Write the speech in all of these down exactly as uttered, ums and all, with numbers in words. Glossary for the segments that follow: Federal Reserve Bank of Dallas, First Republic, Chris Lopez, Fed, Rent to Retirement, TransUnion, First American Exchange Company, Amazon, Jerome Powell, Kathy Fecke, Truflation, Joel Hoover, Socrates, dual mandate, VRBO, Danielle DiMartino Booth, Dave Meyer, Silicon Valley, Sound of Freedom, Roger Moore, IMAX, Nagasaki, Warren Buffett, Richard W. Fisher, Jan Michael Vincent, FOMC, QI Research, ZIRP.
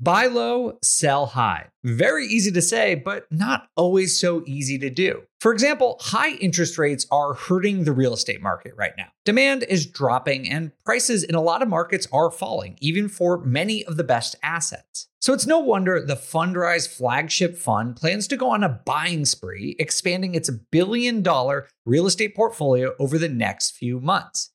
Buy low, sell high. Very easy to say, but not always so easy to do. For example, high interest rates are hurting the real estate market right now. Demand is dropping and prices in a lot of markets are falling, even for many of the best assets. So it's no wonder the Fundrise flagship fund plans to go on a buying spree, expanding its billion dollar real estate portfolio over the next few months.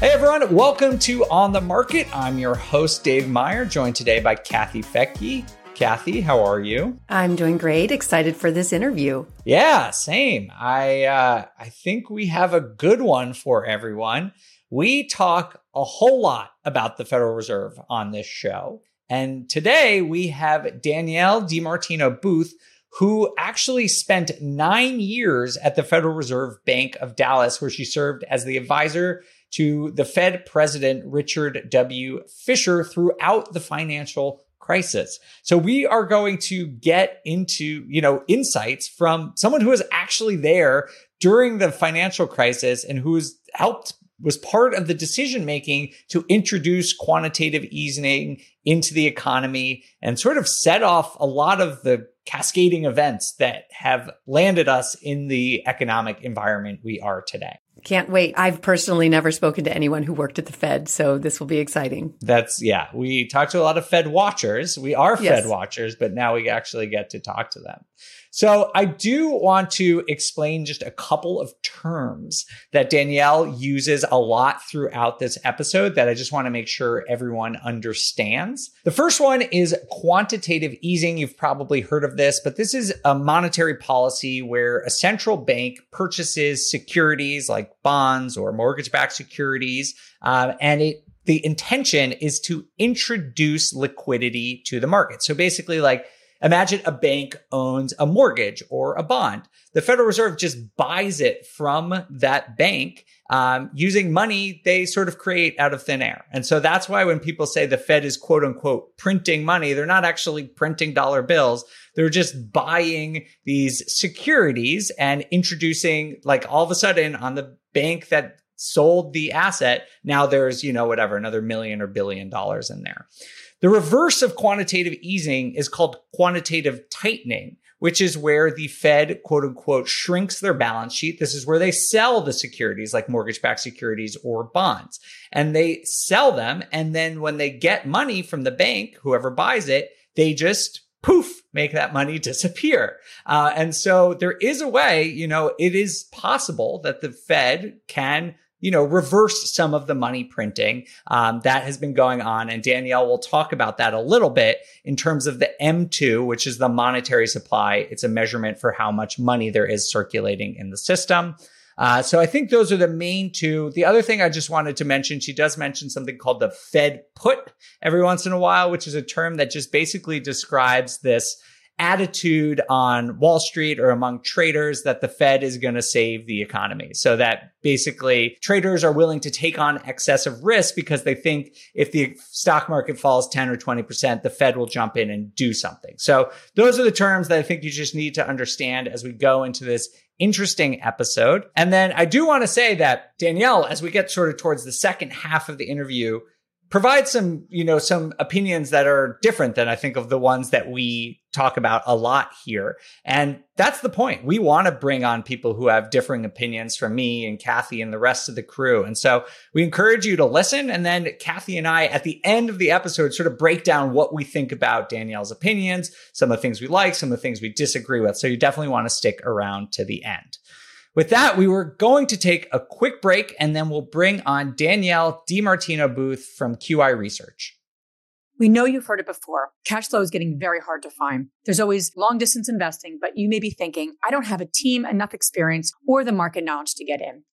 Hey everyone, welcome to On the Market. I'm your host, Dave Meyer, joined today by Kathy Fecke. Kathy, how are you? I'm doing great. Excited for this interview. Yeah, same. I uh, I think we have a good one for everyone. We talk a whole lot about the Federal Reserve on this show. And today we have Danielle DiMartino Booth, who actually spent nine years at the Federal Reserve Bank of Dallas, where she served as the advisor to the Fed president, Richard W. Fisher, throughout the financial crisis. So we are going to get into, you know, insights from someone who was actually there during the financial crisis and who's helped, was part of the decision-making to introduce quantitative easing into the economy and sort of set off a lot of the cascading events that have landed us in the economic environment we are today. Can't wait. I've personally never spoken to anyone who worked at the Fed, so this will be exciting. That's, yeah. We talked to a lot of Fed watchers. We are yes. Fed watchers, but now we actually get to talk to them. So I do want to explain just a couple of terms that Danielle uses a lot throughout this episode that I just want to make sure everyone understands. The first one is quantitative easing. You've probably heard of this, but this is a monetary policy where a central bank purchases securities like bonds or mortgage-backed securities, um, and it the intention is to introduce liquidity to the market. So basically, like, imagine a bank owns a mortgage or a bond. The Federal Reserve just buys it from that bank um, using money they sort of create out of thin air. And so that's why when people say the Fed is quote unquote printing money, they're not actually printing dollar bills. They're just buying these securities and introducing, like, all of a sudden on the bank that sold the asset, now there's, you know, whatever, another million or billion dollars in there. The reverse of quantitative easing is called quantitative tightening, which is where the Fed, quote unquote, shrinks their balance sheet. This is where they sell the securities like mortgage-backed securities or bonds, and they sell them. And then when they get money from the bank, whoever buys it, they just poof, make that money disappear. Uh, and so there is a way, you know, it is possible that the Fed can you know, reverse some of the money printing um, that has been going on. And Danielle will talk about that a little bit in terms of the M two, which is the monetary supply. It's a measurement for how much money there is circulating in the system. Uh, so I think those are the main two. The other thing I just wanted to mention, she does mention something called the Fed put every once in a while, which is a term that just basically describes this attitude on Wall Street or among traders that the Fed is going to save the economy. So that basically traders are willing to take on excessive risk because they think if the stock market falls ten or twenty percent, the Fed will jump in and do something. So those are the terms that I think you just need to understand as we go into this interesting episode. And then I do want to say that Danielle, as we get sort of towards the second half of the interview, provide some, you know, some opinions that are different than I think of the ones that we talk about a lot here. And that's the point. We want to bring on people who have differing opinions from me and Kathy and the rest of the crew. And so we encourage you to listen. And then Kathy and I, at the end of the episode, sort of break down what we think about Danielle's opinions, some of the things we like, some of the things we disagree with. So you definitely want to stick around to the end. With that, we were going to take a quick break, and then we'll bring on Danielle DiMartino Booth from Q I Research. We know you've heard it before. Cash flow is getting very hard to find. There's always long distance investing, but you may be thinking, I don't have a team, enough experience, or the market knowledge to get in.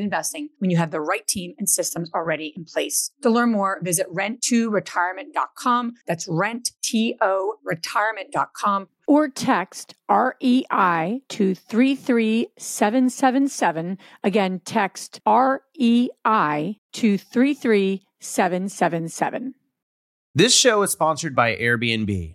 investing when you have the right team and systems already in place. To learn more, visit rent to retirement dot com. That's rent to retirement dot com. Or text R E I to three three seven seven seven. Again, text R E I to three three seven seven seven. This show is sponsored by Airbnb.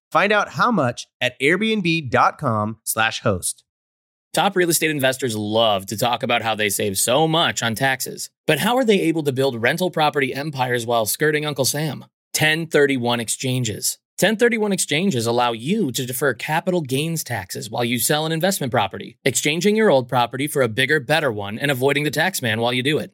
Find out how much at airbnb dot com slash host. Top real estate investors love to talk about how they save so much on taxes. But how are they able to build rental property empires while skirting Uncle Sam? ten thirty-one exchanges. ten thirty-one exchanges allow you to defer capital gains taxes while you sell an investment property, exchanging your old property for a bigger, better one and avoiding the tax man while you do it.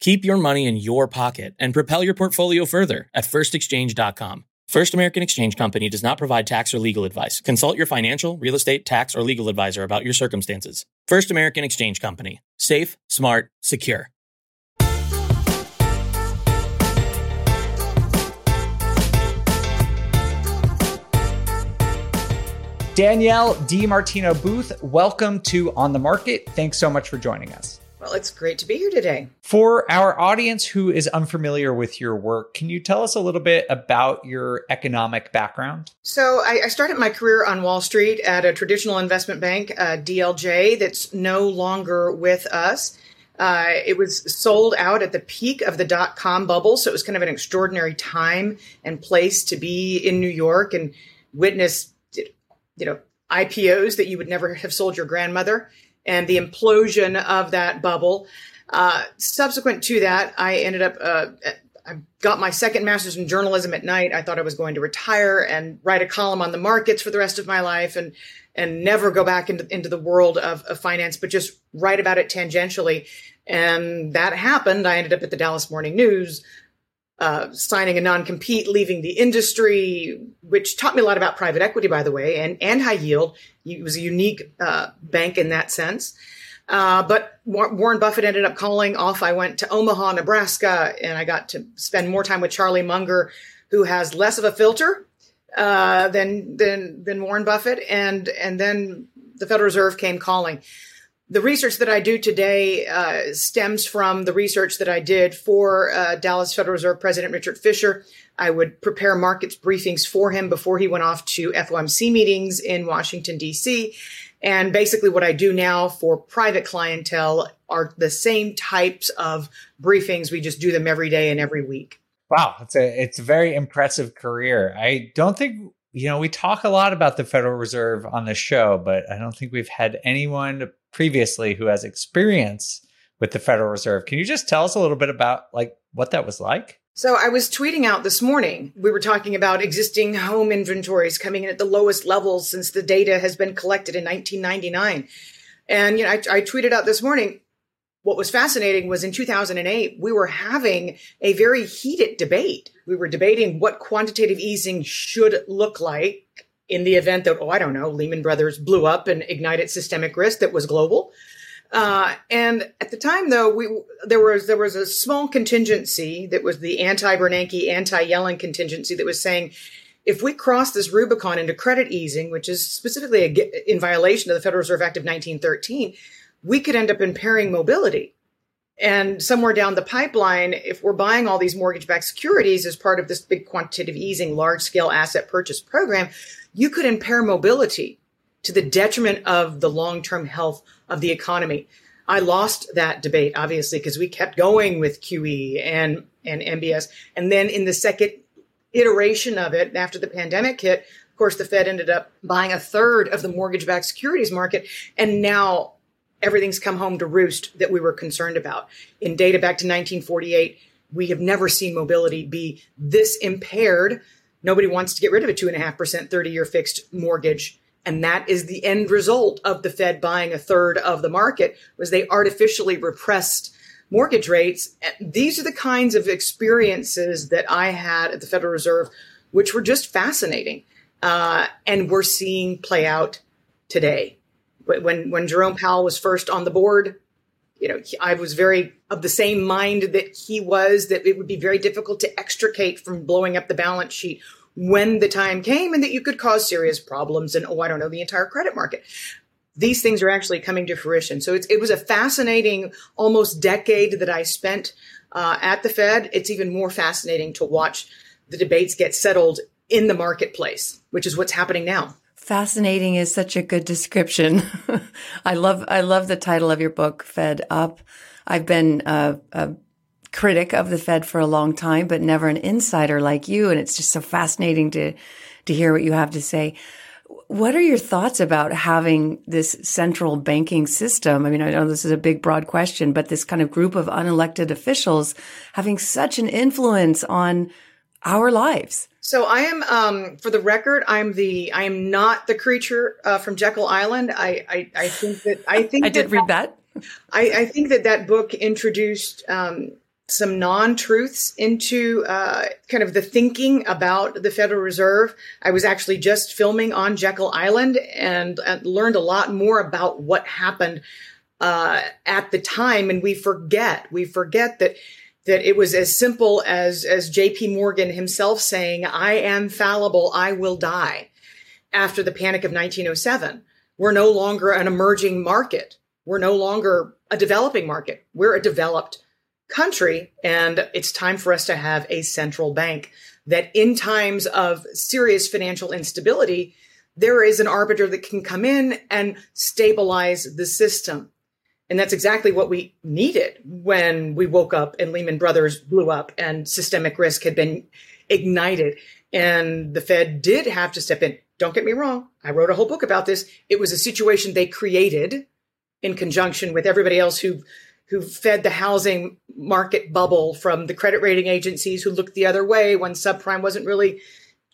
Keep your money in your pocket and propel your portfolio further at first exchange dot com. First American Exchange Company does not provide tax or legal advice. Consult your financial, real estate, tax, or legal advisor about your circumstances. First American Exchange Company. Safe, smart, secure. Danielle DiMartino Booth, welcome to On the Market. Thanks so much for joining us. Well, it's great to be here today. For our audience who is unfamiliar with your work, can you tell us a little bit about your economic background? So I, I started my career on Wall Street at a traditional investment bank, uh, D L J, that's no longer with us. Uh, it was sold out at the peak of the dot-com bubble, so it was kind of an extraordinary time and place to be in New York and witness, you know, I P Os that you would never have sold your grandmother and the implosion of that bubble. Uh, subsequent to that, I ended up, uh, I got my second master's in journalism at night. I thought I was going to retire and write a column on the markets for the rest of my life and and never go back into, into the world of, of finance, but just write about it tangentially. And that happened. I ended up at the Dallas Morning News, uh, signing a non-compete, leaving the industry, which taught me a lot about private equity, by the way, and, and high yield. It was a unique uh, bank in that sense. Uh, but Warren Buffett ended up calling off. I went to Omaha, Nebraska, and I got to spend more time with Charlie Munger, who has less of a filter uh, than, than, than Warren Buffett. And, and then the Federal Reserve came calling. The research that I do today uh, stems from the research that I did for uh, Dallas Federal Reserve President Richard Fisher. I would prepare markets briefings for him before he went off to F O M C meetings in Washington, D C, and basically what I do now for private clientele are the same types of briefings. We just do them every day and every week. Wow. It's a, it's a very impressive career. I don't think, you know, we talk a lot about the Federal Reserve on the show, but I don't think we've had anyone previously who has experience with the Federal Reserve. Can you just tell us a little bit about like what that was like? So I was tweeting out this morning, we were talking about existing home inventories coming in at the lowest levels since the data has been collected in nineteen ninety-nine. And you know, I, I tweeted out this morning, what was fascinating was in two thousand eight, we were having a very heated debate. We were debating what quantitative easing should look like in the event that, oh, I don't know, Lehman Brothers blew up and ignited systemic risk that was global. Uh, and at the time, though, we there was there was a small contingency that was the anti-Bernanke, anti-Yellen contingency that was saying, if we cross this Rubicon into credit easing, which is specifically a, in violation of the Federal Reserve Act of nineteen thirteen, we could end up impairing mobility. And somewhere down the pipeline, if we're buying all these mortgage-backed securities as part of this big quantitative easing, large-scale asset purchase program, you could impair mobility to the detriment of the long-term health of the economy. I lost that debate, obviously, because we kept going with Q E and, and M B S. And then in the second iteration of it, after the pandemic hit, of course, the Fed ended up buying a third of the mortgage-backed securities market. And now everything's come home to roost that we were concerned about. In data back to nineteen forty-eight, we have never seen mobility be this impaired. Nobody wants to get rid of a two point five percent thirty-year fixed mortgage. And that is the end result of the Fed buying a third of the market, was they artificially repressed mortgage rates. These are the kinds of experiences that I had at the Federal Reserve, which were just fascinating. Uh, and we're seeing play out today. When, when Jerome Powell was first on the board, you know, I was very of the same mind that he was, that it would be very difficult to extricate from blowing up the balance sheet when the time came, and that you could cause serious problems and, oh, I don't know, the entire credit market. These things are actually coming to fruition. So it's, it was a fascinating almost decade that I spent uh, at the Fed. It's even more fascinating to watch the debates get settled in the marketplace, which is what's happening now. Fascinating is such a good description. I love I love the title of your book, Fed Up. I've been a, a critic of the Fed for a long time, but never an insider like you. And it's just so fascinating to, to hear what you have to say. What are your thoughts about having this central banking system? I mean, I know this is a big, broad question, but this kind of group of unelected officials having such an influence on our lives. So I am, um, for the record, I'm the, I am not the creature uh, from Jekyll Island. I, I, I think that, I think I did that, read that. I, I think that that book introduced, um, some non-truths into uh, kind of the thinking about the Federal Reserve. I was actually just filming on Jekyll Island and, and learned a lot more about what happened uh, at the time. And we forget, we forget that that it was as simple as, as J P. Morgan himself saying, I am fallible, I will die, after the panic of nineteen oh seven. We're no longer an emerging market. We're no longer a developing market. We're a developed country, and it's time for us to have a central bank that in times of serious financial instability, there is an arbiter that can come in and stabilize the system. And that's exactly what we needed when we woke up and Lehman Brothers blew up and systemic risk had been ignited. And the Fed did have to step in. Don't get me wrong. I wrote a whole book about this. It was a situation they created in conjunction with everybody else who who fed the housing market bubble, from the credit rating agencies who looked the other way when subprime wasn't really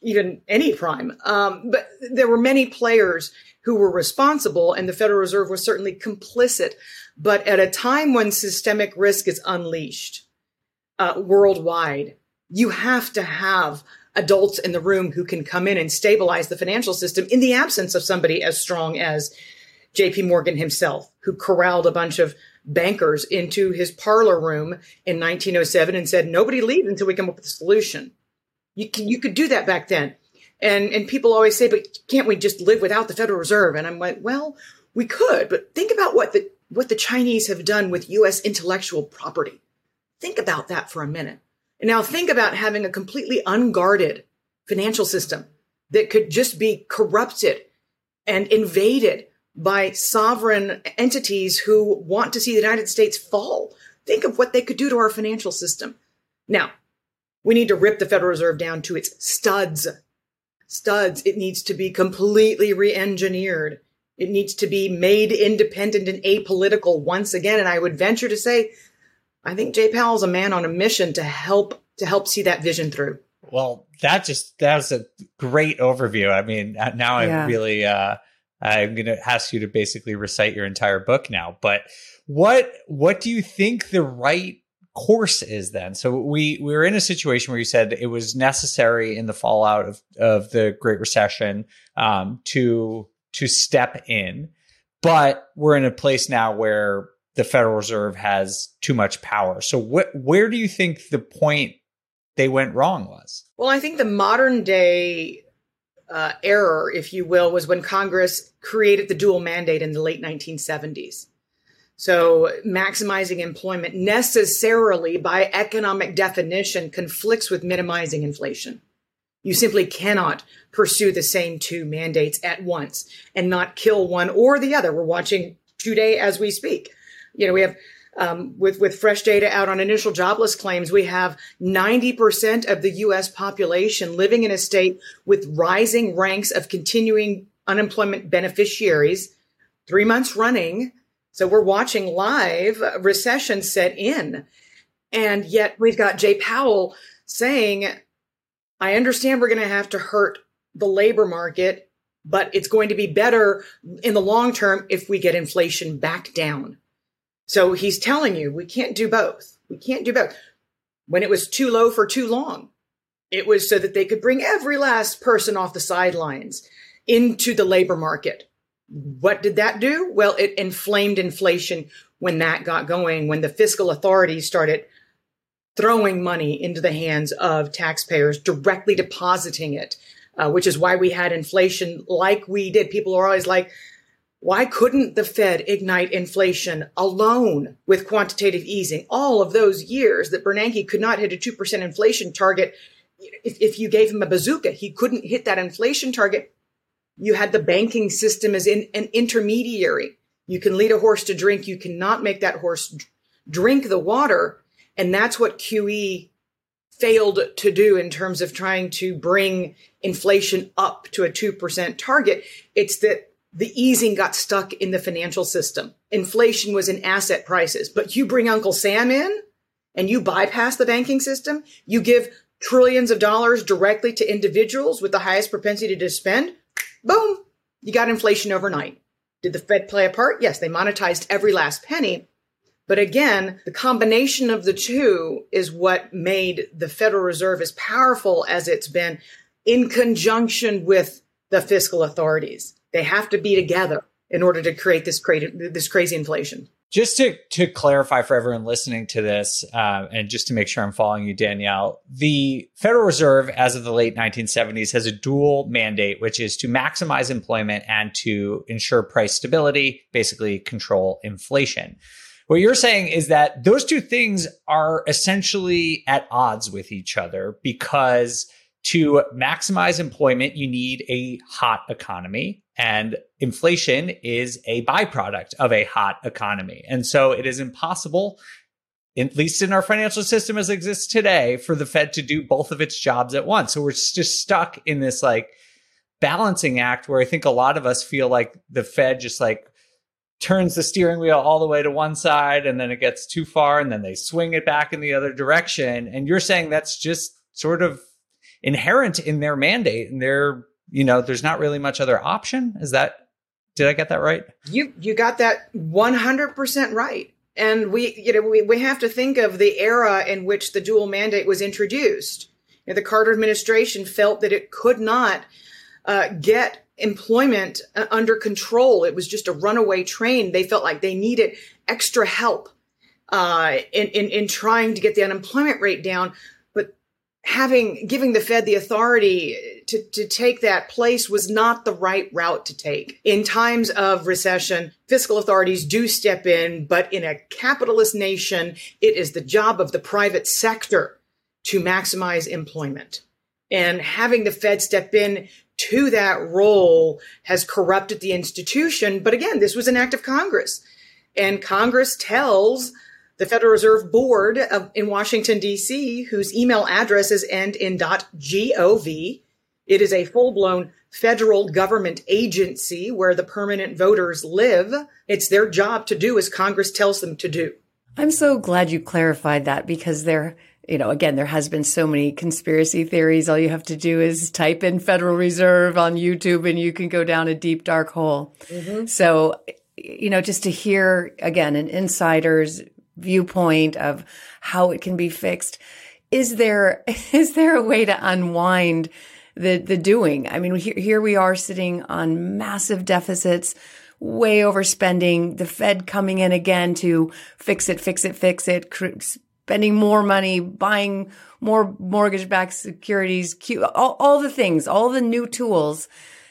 even any prime. Um, but there were many players who were responsible, and the Federal Reserve was certainly complicit. But at a time when systemic risk is unleashed uh, worldwide, you have to have adults in the room who can come in and stabilize the financial system in the absence of somebody as strong as J P. Morgan himself, who corralled a bunch of bankers into his parlor room in nineteen oh seven and said, nobody leave until we come up with a solution. You can, you could do that back then. And and people always say, but can't we just live without the Federal Reserve? And I'm like, well, we could, but think about what the what the Chinese have done with U S intellectual property. Think about that for a minute. And now think about having a completely unguarded financial system that could just be corrupted and invaded by sovereign entities who want to see the United States fall. Think of what they could do to our financial system. Now, we need to rip the Federal Reserve down to its studs. Studs. It needs to be completely re-engineered. It needs to be made independent and apolitical once again. And I would venture to say, I think Jay Powell's a man on a mission to help to help see that vision through. Well, that just that was a great overview. I mean, now I'm yeah. really uh, I'm going to ask you to basically recite your entire book now. But what what do you think the right course is then? So we, we were in a situation where you said it was necessary in the fallout of, of the Great Recession um, to to step in. But we're in a place now where the Federal Reserve has too much power. So wh- where do you think the point they went wrong was? Well, I think the modern day uh, error, if you will, was when Congress created the dual mandate in the late nineteen seventies. So maximizing employment necessarily, by economic definition, conflicts with minimizing inflation. You simply cannot pursue the same two mandates at once and not kill one or the other. We're watching today as we speak. You know, we have um, with, with fresh data out on initial jobless claims, we have ninety percent of the U S population living in a state with rising ranks of continuing unemployment beneficiaries, three months running. So we're watching live recession set in. And yet we've got Jay Powell saying, I understand we're going to have to hurt the labor market, but it's going to be better in the long term if we get inflation back down. So he's telling you, we can't do both. We can't do both. When it was too low for too long, it was so that they could bring every last person off the sidelines into the labor market. What did that do? Well, it inflamed inflation when that got going, when the fiscal authorities started throwing money into the hands of taxpayers, directly depositing it, uh, which is why we had inflation like we did. People are always like, why couldn't the Fed ignite inflation alone with quantitative easing? All of those years that Bernanke could not hit a two percent inflation target, if, if you gave him a bazooka, he couldn't hit that inflation target. You had the banking system as in an intermediary. You can lead a horse to drink. You cannot make that horse d- drink the water. And that's what Q E failed to do in terms of trying to bring inflation up to a two percent target. It's that the easing got stuck in the financial system. Inflation was in asset prices. But you bring Uncle Sam in and you bypass the banking system. You give trillions of dollars directly to individuals with the highest propensity to spend. Boom, you got inflation overnight. Did the Fed play a part? Yes, they monetized every last penny. But again, the combination of the two is what made the Federal Reserve as powerful as it's been, in conjunction with the fiscal authorities. They have to be together in order to create this, cra- this crazy inflation. Just to, to clarify for everyone listening to this, uh, and just to make sure I'm following you, Danielle, the Federal Reserve, as of the late nineteen seventies, has a dual mandate, which is to maximize employment and to ensure price stability, basically control inflation. What you're saying is that those two things are essentially at odds with each other, because to maximize employment, you need a hot economy. And inflation is a byproduct of a hot economy. And so it is impossible, at least in our financial system as it exists today, for the Fed to do both of its jobs at once. So we're just stuck in this like balancing act where I think a lot of us feel like the Fed just like turns the steering wheel all the way to one side and then it gets too far and then they swing it back in the other direction. And you're saying that's just sort of inherent in their mandate and their, you know, there's not really much other option. Is that, did I get that right? You, you got that one hundred percent right. And we, you know, we, we have to think of the era in which the dual mandate was introduced. You know, the Carter administration felt that it could not uh, get employment uh, under control. It was just a runaway train. They felt like they needed extra help uh, in, in, in trying to get the unemployment rate down. But having, giving the Fed the authority to, to take that place was not the right route to take. In times of recession, fiscal authorities do step in, but in a capitalist nation, it is the job of the private sector to maximize employment. And having the Fed step in to that role has corrupted the institution. But again, this was an act of Congress. And Congress tells the Federal Reserve Board of, in Washington, D C, whose email addresses end in .gov. It is a full-blown federal government agency where the permanent voters live. It's their job to do as Congress tells them to do. I'm so glad you clarified that because there, you know, again, there has been so many conspiracy theories. All you have to do is type in Federal Reserve on YouTube and you can go down a deep, dark hole. Mm-hmm. So, you know, just to hear, again, an insider's viewpoint of how it can be fixed. Is there, is there a way to unwind the, the doing? I mean, here, here we are sitting on massive deficits, way overspending, the Fed coming in again to fix it, fix it, fix it, cr- spending more money, buying more mortgage-backed securities, Q, all, all the things, all the new tools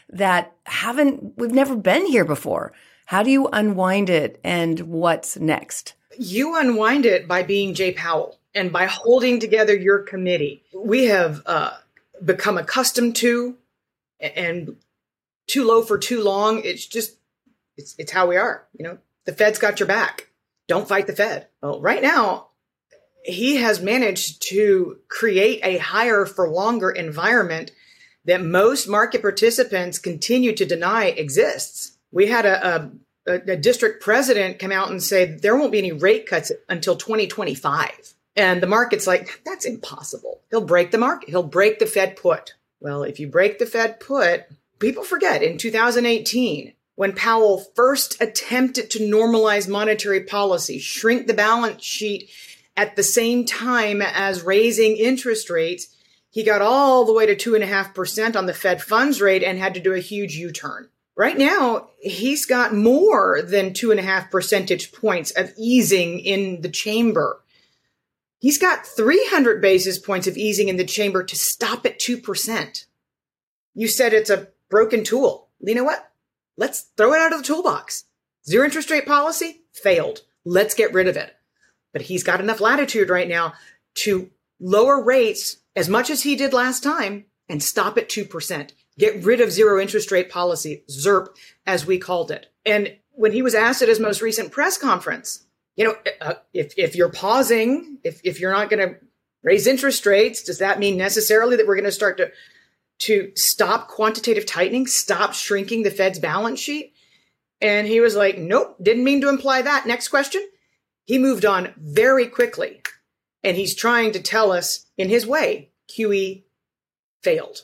that haven't, we've never been here before. How do you unwind it and what's next? You unwind it by being Jay Powell and by holding together your committee. We have uh, become accustomed to, and too low for too long. It's just, it's it's how we are. You know, the Fed's got your back. Don't fight the Fed. Well, right now, he has managed to create a higher for longer environment that most market participants continue to deny exists. We had a... a A, a district president come out and say there won't be any rate cuts until twenty twenty-five. And the market's like, that's impossible. He'll break the market. He'll break the Fed put. Well, if you break the Fed put, people forget in two thousand eighteen, when Powell first attempted to normalize monetary policy, shrink the balance sheet at the same time as raising interest rates, he got all the way to two and a half percent on the Fed funds rate and had to do a huge U-turn. Right now, he's got more than two and a half percentage points of easing in the chamber. He's got three hundred basis points of easing in the chamber to stop at two percent. You said it's a broken tool. You know what? Let's throw it out of the toolbox. Zero interest rate policy failed. Let's get rid of it. But he's got enough latitude right now to lower rates as much as he did last time and stop at two percent. Get rid of zero interest rate policy, ZIRP, as we called it. And when he was asked at his most recent press conference, you know, uh, if if you're pausing, if if you're not going to raise interest rates, does that mean necessarily that we're going to start to to stop quantitative tightening, stop shrinking the Fed's balance sheet? And he was like, nope, didn't mean to imply that. Next question. He moved on very quickly. And he's trying to tell us in his way, Q E failed.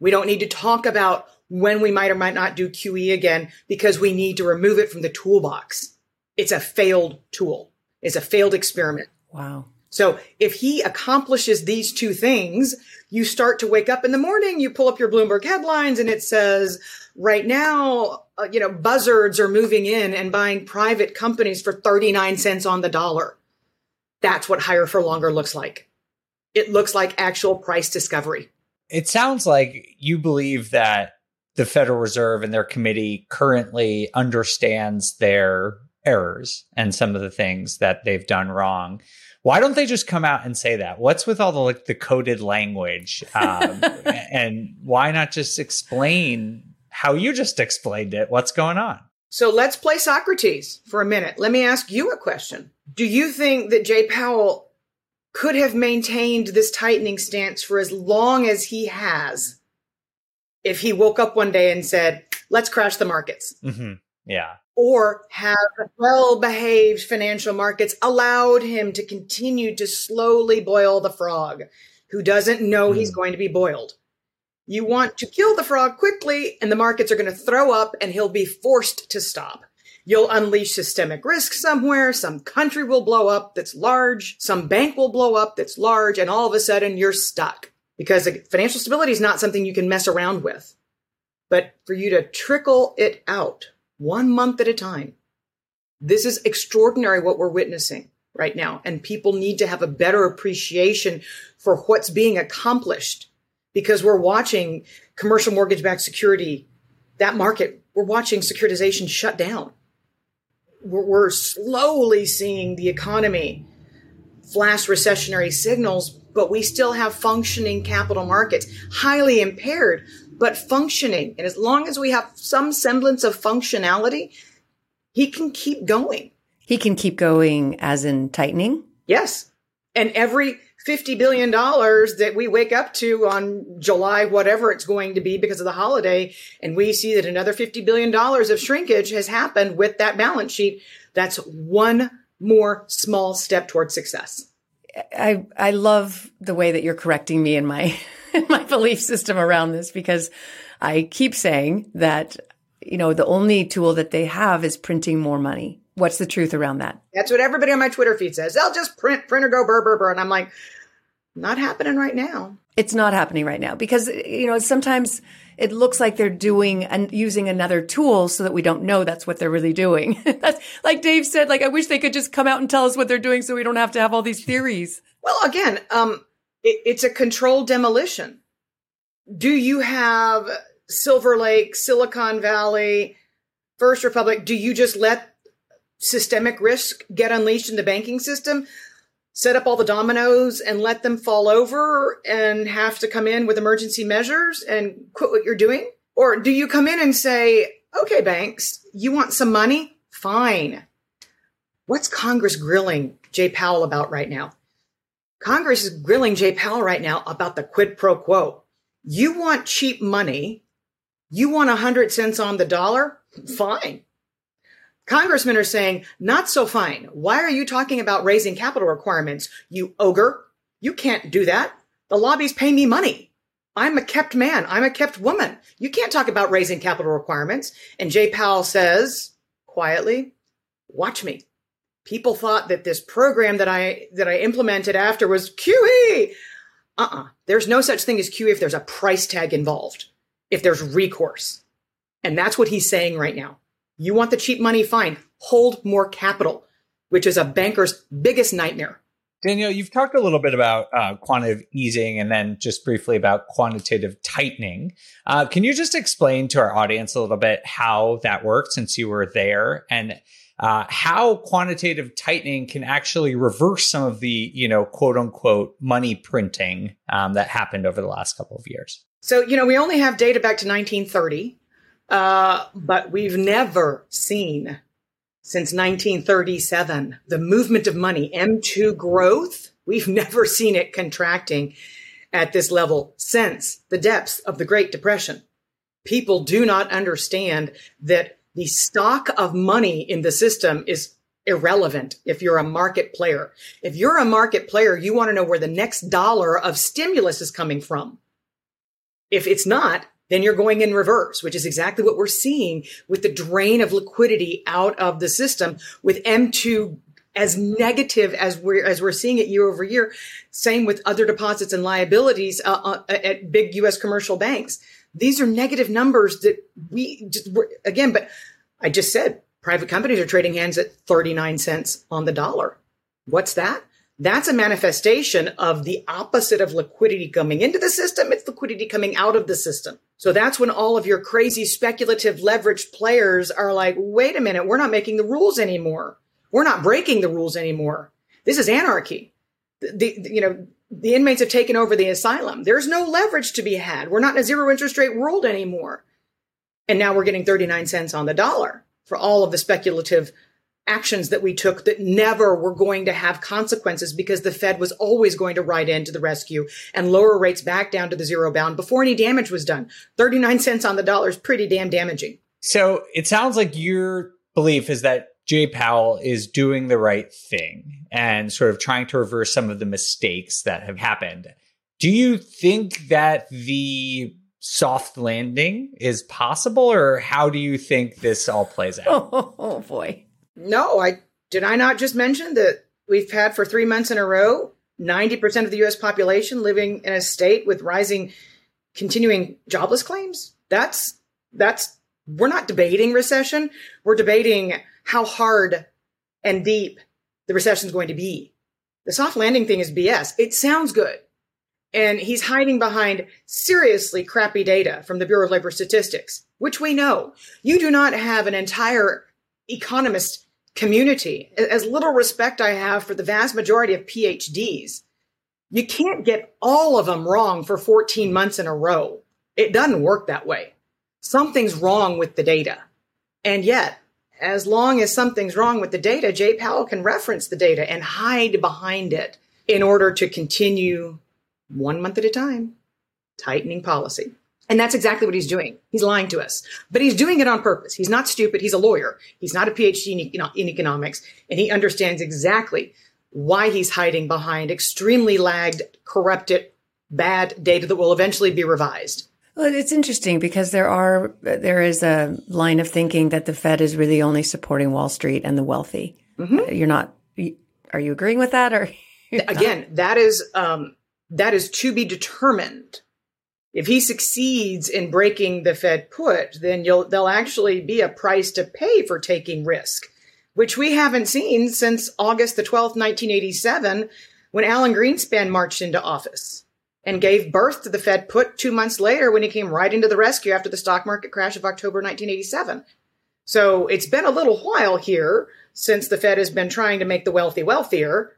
We don't need to talk about when we might or might not do Q E again because we need to remove it from the toolbox. It's a failed tool. It's a failed experiment. Wow. So if he accomplishes these two things, you start to wake up in the morning, you pull up your Bloomberg headlines and it says, right now, uh, you know, buzzards are moving in and buying private companies for thirty-nine cents on the dollar. That's what higher for longer looks like. It looks like actual price discovery. It sounds like you believe that the Federal Reserve and their committee currently understands their errors and some of the things that they've done wrong. Why don't they just come out and say that? What's with all the like the coded language? Um, and why not just explain how you just explained it. What's going on? So let's play Socrates for a minute. Let me ask you a question. Do you think that Jay Powell could have maintained this tightening stance for as long as he has if he woke up one day and said, let's crash the markets? Mm-hmm. Yeah. Or have well-behaved financial markets allowed him to continue to slowly boil the frog who doesn't know mm. he's going to be boiled? You want to kill the frog quickly, and the markets are going to throw up, and he'll be forced to stop. You'll unleash systemic risk somewhere. Some country will blow up that's large. Some bank will blow up that's large, and all of a sudden, you're stuck. Because financial stability is not something you can mess around with. But for you to trickle it out one month at a time, this is extraordinary what we're witnessing right now. And people need to have a better appreciation for what's being accomplished, because we're watching commercial mortgage-backed security, that market, we're watching securitization shut down. We're, we're slowly seeing the economy flash recessionary signals, but we still have functioning capital markets, highly impaired, but functioning. And as long as we have some semblance of functionality, he can keep going. He can keep going as in tightening? Yes. And every fifty billion dollars that we wake up to on July, whatever it's going to be because of the holiday, and we see that another fifty billion dollars of shrinkage has happened with that balance sheet, that's one more small step towards success. I I love the way that you're correcting me in my in my belief system around this, because I keep saying that, you know, the only tool that they have is printing more money. What's the truth around that? That's what everybody on my Twitter feed says. They'll just print, print or go burr, burr, burr. And I'm like, not happening right now. It's not happening right now because, you know, sometimes it looks like they're doing and using another tool so that we don't know that's what they're really doing. That's like Dave said, like, I wish they could just come out and tell us what they're doing so we don't have to have all these theories. Well, again, um, it, it's a controlled demolition. Do you have Silver Lake, Silicon Valley, First Republic? Do you just let systemic risk get unleashed in the banking system, set up all the dominoes and let them fall over and have to come in with emergency measures and quit what you're doing? Or do you come in and say, okay, banks, you want some money? Fine. What's Congress grilling Jay Powell about right now? Congress is grilling Jay Powell right now about the quid pro quo. You want cheap money. You want one hundred cents on the dollar? Fine. Congressmen are saying, not so fine. Why are you talking about raising capital requirements, you ogre? You can't do that. The lobbies pay me money. I'm a kept man. I'm a kept woman. You can't talk about raising capital requirements. And Jay Powell says, quietly, watch me. People thought that this program that I that I implemented after was Q E. Uh-uh. There's no such thing as Q E if there's a price tag involved, if there's recourse. And that's what he's saying right now. You want the cheap money? Fine. Hold more capital, which is a banker's biggest nightmare. Danielle, you've talked a little bit about uh, quantitative easing and then just briefly about quantitative tightening. Uh, can you just explain to our audience a little bit how that worked since you were there, and uh, how quantitative tightening can actually reverse some of the, you know, quote unquote money printing um, that happened over the last couple of years? So, you know, we only have data back to nineteen thirty. Uh, but we've never seen since nineteen thirty-seven, the movement of money, M two growth. We've never seen it contracting at this level since the depths of the Great Depression. People do not understand that the stock of money in the system is irrelevant if you're a market player. If you're a market player, you want to know where the next dollar of stimulus is coming from. If it's not, then you're going in reverse, which is exactly what we're seeing with the drain of liquidity out of the system with M two as negative as we're, as we're seeing it year over year. Same with other deposits and liabilities uh, uh, at big U S commercial banks. These are negative numbers that we, just, we're, again, but I just said private companies are trading hands at thirty-nine cents on the dollar. What's that? That's a manifestation of the opposite of liquidity coming into the system. It's liquidity coming out of the system. So that's when all of your crazy speculative leveraged players are like, wait a minute, we're not making the rules anymore. We're not breaking the rules anymore. This is anarchy. The, the, you know, the inmates have taken over the asylum. There's no leverage to be had. We're not in a zero interest rate world anymore. And now we're getting thirty-nine cents on the dollar for all of the speculative actions that we took that never were going to have consequences because the Fed was always going to ride in to the rescue and lower rates back down to the zero bound before any damage was done. thirty-nine cents on the dollar is pretty damn damaging. So it sounds like your belief is that Jay Powell is doing the right thing and sort of trying to reverse some of the mistakes that have happened. Do you think that the soft landing is possible, or how do you think this all plays out? Oh, oh, oh boy. No, I did I not just mention that we've had for three months in a row, ninety percent of the U S population living in a state with rising, continuing jobless claims? That's, that's, we're not debating recession. We're debating how hard and deep the recession is going to be. The soft landing thing is B S. It sounds good. And he's hiding behind seriously crappy data from the Bureau of Labor Statistics, which we know. You do not have an entire economist community. As little respect I have for the vast majority of P H Ds, you can't get all of them wrong for fourteen months in a row. It doesn't work that way. Something's wrong with the data. And yet, as long as something's wrong with the data, Jay Powell can reference the data and hide behind it in order to continue, one month at a time, tightening policy. And that's exactly what he's doing. He's lying to us, but he's doing it on purpose. He's not stupid. He's a lawyer. He's not a P H D in, in economics. And he understands exactly why he's hiding behind extremely lagged, corrupted, bad data that will eventually be revised. Well, it's interesting because there are, there is a line of thinking that the Fed is really only supporting Wall Street and the wealthy. Mm-hmm. You're not, are you agreeing with that? Or Again, that is, um, that is to be determined. If he succeeds in breaking the Fed put, then you'll, there'll actually be a price to pay for taking risk, which we haven't seen since August the twelfth, nineteen eighty-seven, when Alan Greenspan marched into office and gave birth to the Fed put two months later when he came right into the rescue after the stock market crash of October nineteen eighty-seven. So it's been a little while here since the Fed has been trying to make the wealthy wealthier.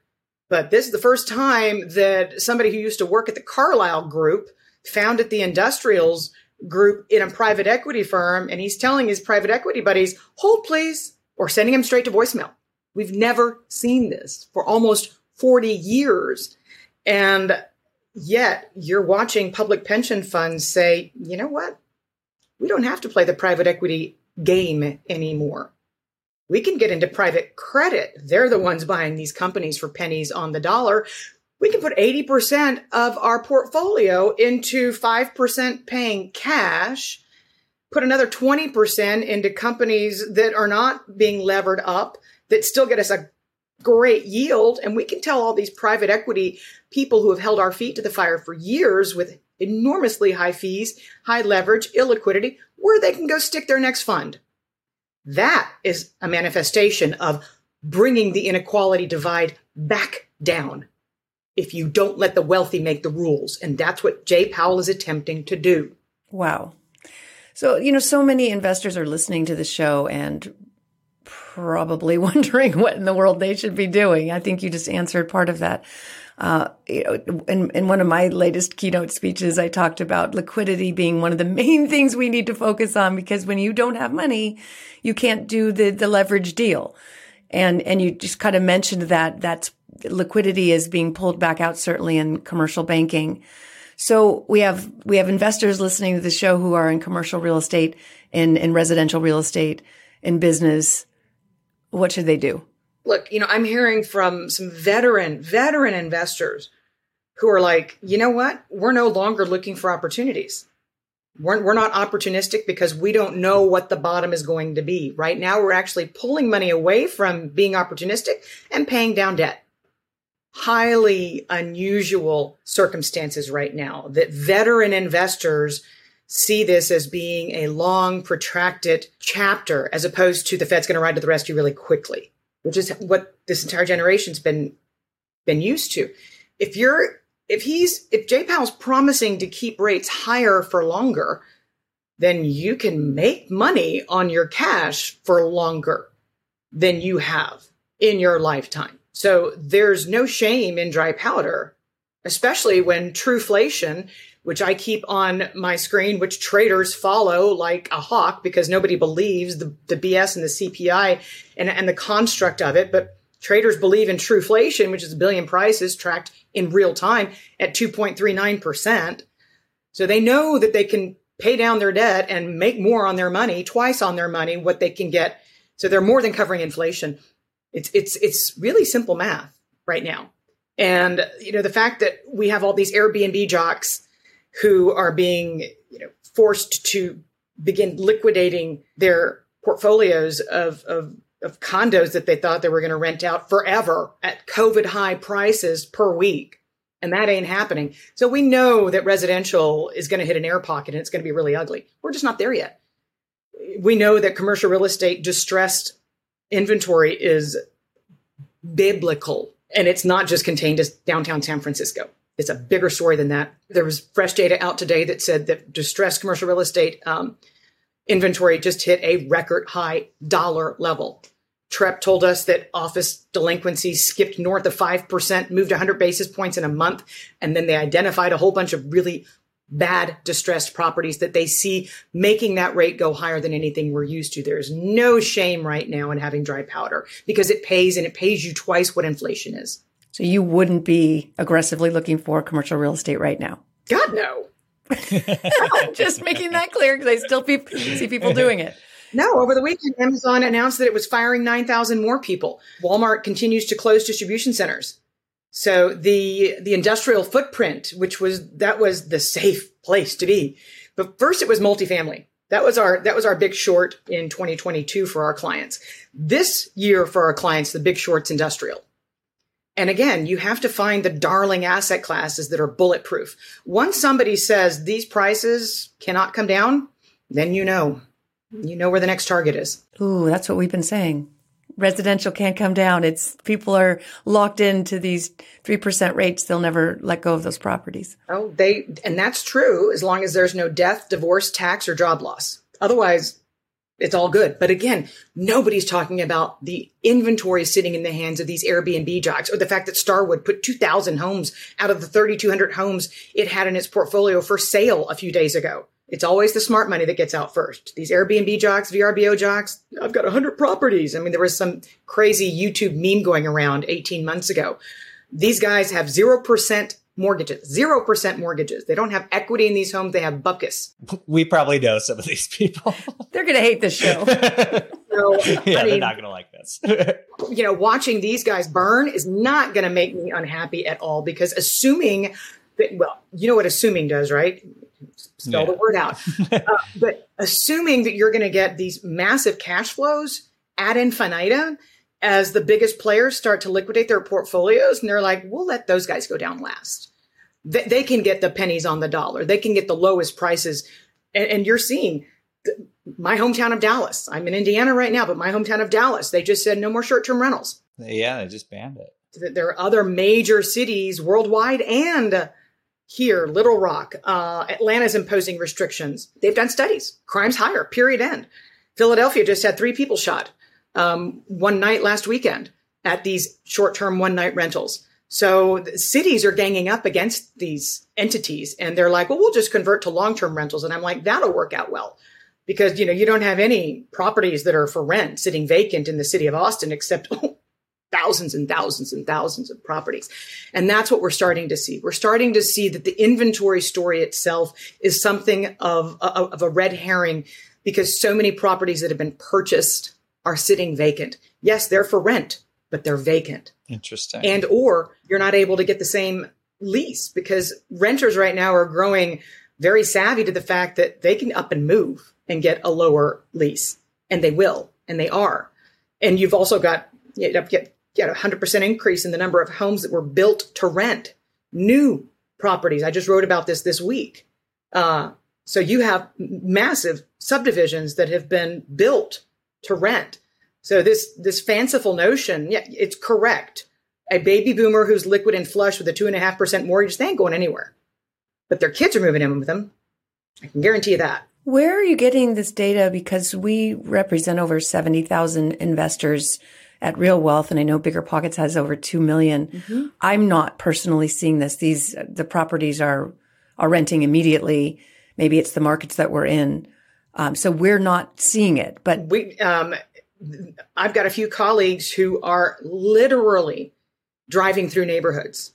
But this is the first time that somebody who used to work at the Carlyle Group founded the industrials group in a private equity firm, and he's telling his private equity buddies, hold please, or sending him straight to voicemail. We've never seen this for almost forty years. And yet you're watching public pension funds say, you know what? We don't have to play the private equity game anymore. We can get into private credit. They're the ones buying these companies for pennies on the dollar. We can put eighty percent of our portfolio into five percent paying cash, put another twenty percent into companies that are not being levered up, that still get us a great yield. And we can tell all these private equity people who have held our feet to the fire for years with enormously high fees, high leverage, illiquidity, where they can go stick their next fund. That is a manifestation of bringing the inequality divide back down if you don't let the wealthy make the rules. And that's what Jay Powell is attempting to do. Wow. So, you know, so many investors are listening to the show and probably wondering what in the world they should be doing. I think you just answered part of that. Uh, you know, in, in one of my latest keynote speeches, I talked about liquidity being one of the main things we need to focus on, because when you don't have money, you can't do the, the leverage deal. And, and you just kind of mentioned that that's liquidity is being pulled back out, certainly in commercial banking. So we have, we have investors listening to the show who are in commercial real estate, in, in residential real estate, in business. What should they do? Look, you know, I'm hearing from some veteran, veteran investors who are like, you know what? We're no longer looking for opportunities. We're, we're not opportunistic because we don't know what the bottom is going to be. Right now, we're actually pulling money away from being opportunistic and paying down debt. Highly unusual circumstances right now that veteran investors see this as being a long, protracted chapter, as opposed to the Fed's going to ride to the rescue really quickly, which is what this entire generation's been been used to. If you're, if he's, if Jay Powell's promising to keep rates higher for longer, then you can make money on your cash for longer than you have in your lifetime. So there's no shame in dry powder, especially when Truflation, which I keep on my screen, which traders follow like a hawk because nobody believes the, the B S and the C P I and, and the construct of it. But traders believe in Truflation, which is a billion prices tracked in real time at two point three nine percent. So they know that they can pay down their debt and make more on their money, twice on their money, what they can get. So they're more than covering inflation. It's it's it's really simple math right now. And, you know, the fact that we have all these Airbnb jocks who are being, you know, forced to begin liquidating their portfolios of, of, of condos that they thought they were going to rent out forever at COVID high prices per week. And that ain't happening. So we know that residential is going to hit an air pocket and it's going to be really ugly. We're just not there yet. We know that commercial real estate distressed inventory is biblical. And it's not just contained to downtown San Francisco. It's a bigger story than that. There was fresh data out today that said that distressed commercial real estate um, inventory just hit a record high dollar level. Trepp told us that office delinquency skipped north of five percent, moved one hundred basis points in a month. And then they identified a whole bunch of really bad distressed properties that they see making that rate go higher than anything we're used to. There's no shame right now in having dry powder because it pays, and it pays you twice what inflation is. So you wouldn't be aggressively looking for commercial real estate right now? God, no. I'm just making that clear because I still pe- see people doing it. No, over the weekend, Amazon announced that it was firing nine thousand more people. Walmart continues to close distribution centers. So the the industrial footprint, which was that was the safe place to be. But first it was multifamily. That was our that was our big short in twenty twenty-two for our clients. This year for our clients, the big short's industrial. And again, you have to find the darling asset classes that are bulletproof. Once somebody says these prices cannot come down, then you know. You know where the next target is. Ooh, that's what we've been saying. Residential can't come down. It's people are locked into these three percent rates. They'll never let go of those properties. Oh, they, and that's true as long as there's no death, divorce, tax, or job loss. Otherwise, it's all good. But again, nobody's talking about the inventory sitting in the hands of these Airbnb jocks or the fact that Starwood put two thousand homes out of the three thousand two hundred homes it had in its portfolio for sale a few days ago. It's always the smart money that gets out first. These Airbnb jocks, V R B O jocks, I've got one hundred properties. I mean, there was some crazy YouTube meme going around eighteen months ago. These guys have zero percent mortgages, zero percent mortgages. They don't have equity in these homes. They have buckus. We probably know some of these people. They're going to hate this show. So, yeah, I mean, they're not going to like this. You know, watching these guys burn is not going to make me unhappy at all because assuming that, well, you know what assuming does, right? Spell yeah. the word out. Uh, but assuming that you're going to get these massive cash flows ad infinitum as the biggest players start to liquidate their portfolios, and they're like, we'll let those guys go down last. They, they can get the pennies on the dollar. They can get the lowest prices. And, and you're seeing th- my hometown of Dallas. I'm in Indiana right now, but my hometown of Dallas, they just said no more short-term rentals. Yeah, they just banned it. There are other major cities worldwide and here, Little Rock, uh, Atlanta's imposing restrictions. They've done studies. Crime's higher, period end. Philadelphia just had three people shot um, one night last weekend at these short-term one-night rentals. So cities are ganging up against these entities, and they're like, well, we'll just convert to long-term rentals. And I'm like, that'll work out well because, you know, you don't have any properties that are for rent sitting vacant in the city of Austin except thousands and thousands and thousands of properties. And that's what we're starting to see. We're starting to see that the inventory story itself is something of a, of a red herring because so many properties that have been purchased are sitting vacant. Yes, they're for rent, but they're vacant. Interesting. And or you're not able to get the same lease because renters right now are growing very savvy to the fact that they can up and move and get a lower lease. And they will. And they are. And you've also got, you know, get Yeah, a one hundred percent increase in the number of homes that were built to rent, new properties. I just wrote about this this week. Uh, so you have massive subdivisions that have been built to rent. So this this fanciful notion, yeah, it's correct. A baby boomer who's liquid and flush with a two and a half percent mortgage, they ain't going anywhere. But their kids are moving in with them. I can guarantee you that. Where are you getting this data? Because we represent over seventy thousand investors at Real Wealth, and I know BiggerPockets has over two million. Mm-hmm. I'm not personally seeing this. These the properties are are renting immediately. Maybe it's the markets that we're in. Um, so we're not seeing it. But we, um, I've got a few colleagues who are literally driving through neighborhoods.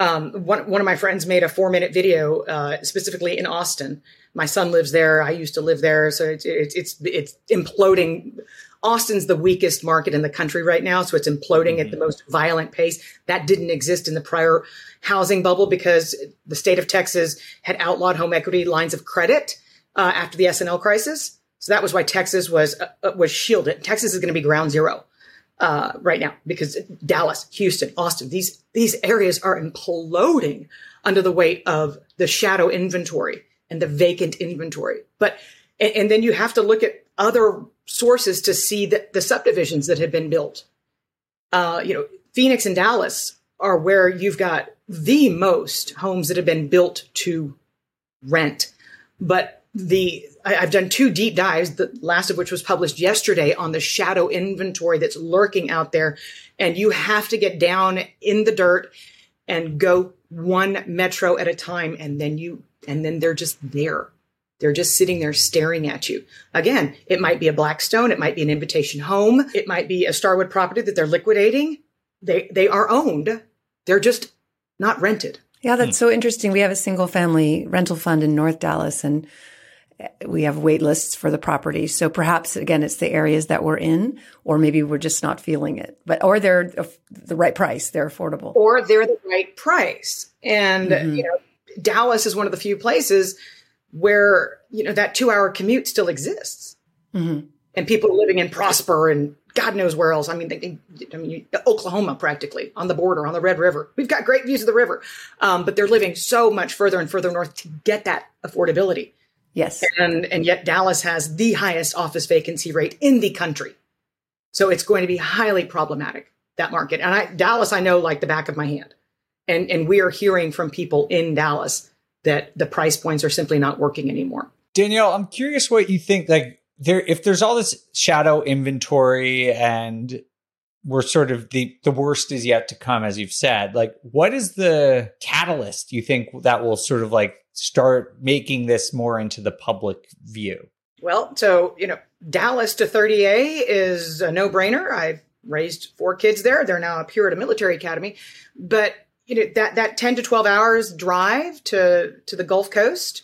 Um, one, one of my friends made a four minute video, uh, specifically in Austin. My son lives there. I used to live there. So it's, it's, it's, it's imploding. Austin's the weakest market in the country right now. So it's imploding mm-hmm. at the most violent pace. That didn't exist in the prior housing bubble because the state of Texas had outlawed home equity lines of credit, uh, after the S and L crisis. So that was why Texas was, uh, was shielded. Texas is going to be ground zero. Uh, right now, because Dallas, Houston, Austin, these these areas are imploding under the weight of the shadow inventory and the vacant inventory. But and, and then you have to look at other sources to see that the subdivisions that have been built. Uh, you know, Phoenix and Dallas are where you've got the most homes that have been built to rent. But the I've done two deep dives, the last of which was published yesterday, on the shadow inventory that's lurking out there. And you have to get down in the dirt and go one metro at a time. And then you, and then they're just there. They're just sitting there staring at you. Again, it might be a Blackstone. It might be an Invitation Home. It might be a Starwood property that they're liquidating. They, they are owned. They're just not rented. Yeah, that's so interesting. We have a single family rental fund in North Dallas, and we have wait lists for the property. So perhaps, again, it's the areas that we're in, or maybe we're just not feeling it. But or they're the right price. They're affordable. Or they're the right price. And, mm-hmm. you know, Dallas is one of the few places where, you know, that two-hour commute still exists. Mm-hmm. And people are living in Prosper and God knows where else. I mean, they, they, I mean, Oklahoma practically, on the border, on the Red River. We've got great views of the river. Um, but they're living so much further and further north to get that affordability. Yes. And and yet Dallas has the highest office vacancy rate in the country. So it's going to be highly problematic, that market. And I, Dallas, I know like the back of my hand. And and we are hearing from people in Dallas that the price points are simply not working anymore. Danielle, I'm curious what you think, like there, if there's all this shadow inventory and we're sort of the, the worst is yet to come, as you've said, like what is the catalyst you think that will sort of like start making this more into the public view? Well, so, you know, Dallas to thirty A is a no-brainer. I've raised four kids there. They're now up here at a military academy. But, you know, that, that ten to twelve hours drive to, to the Gulf Coast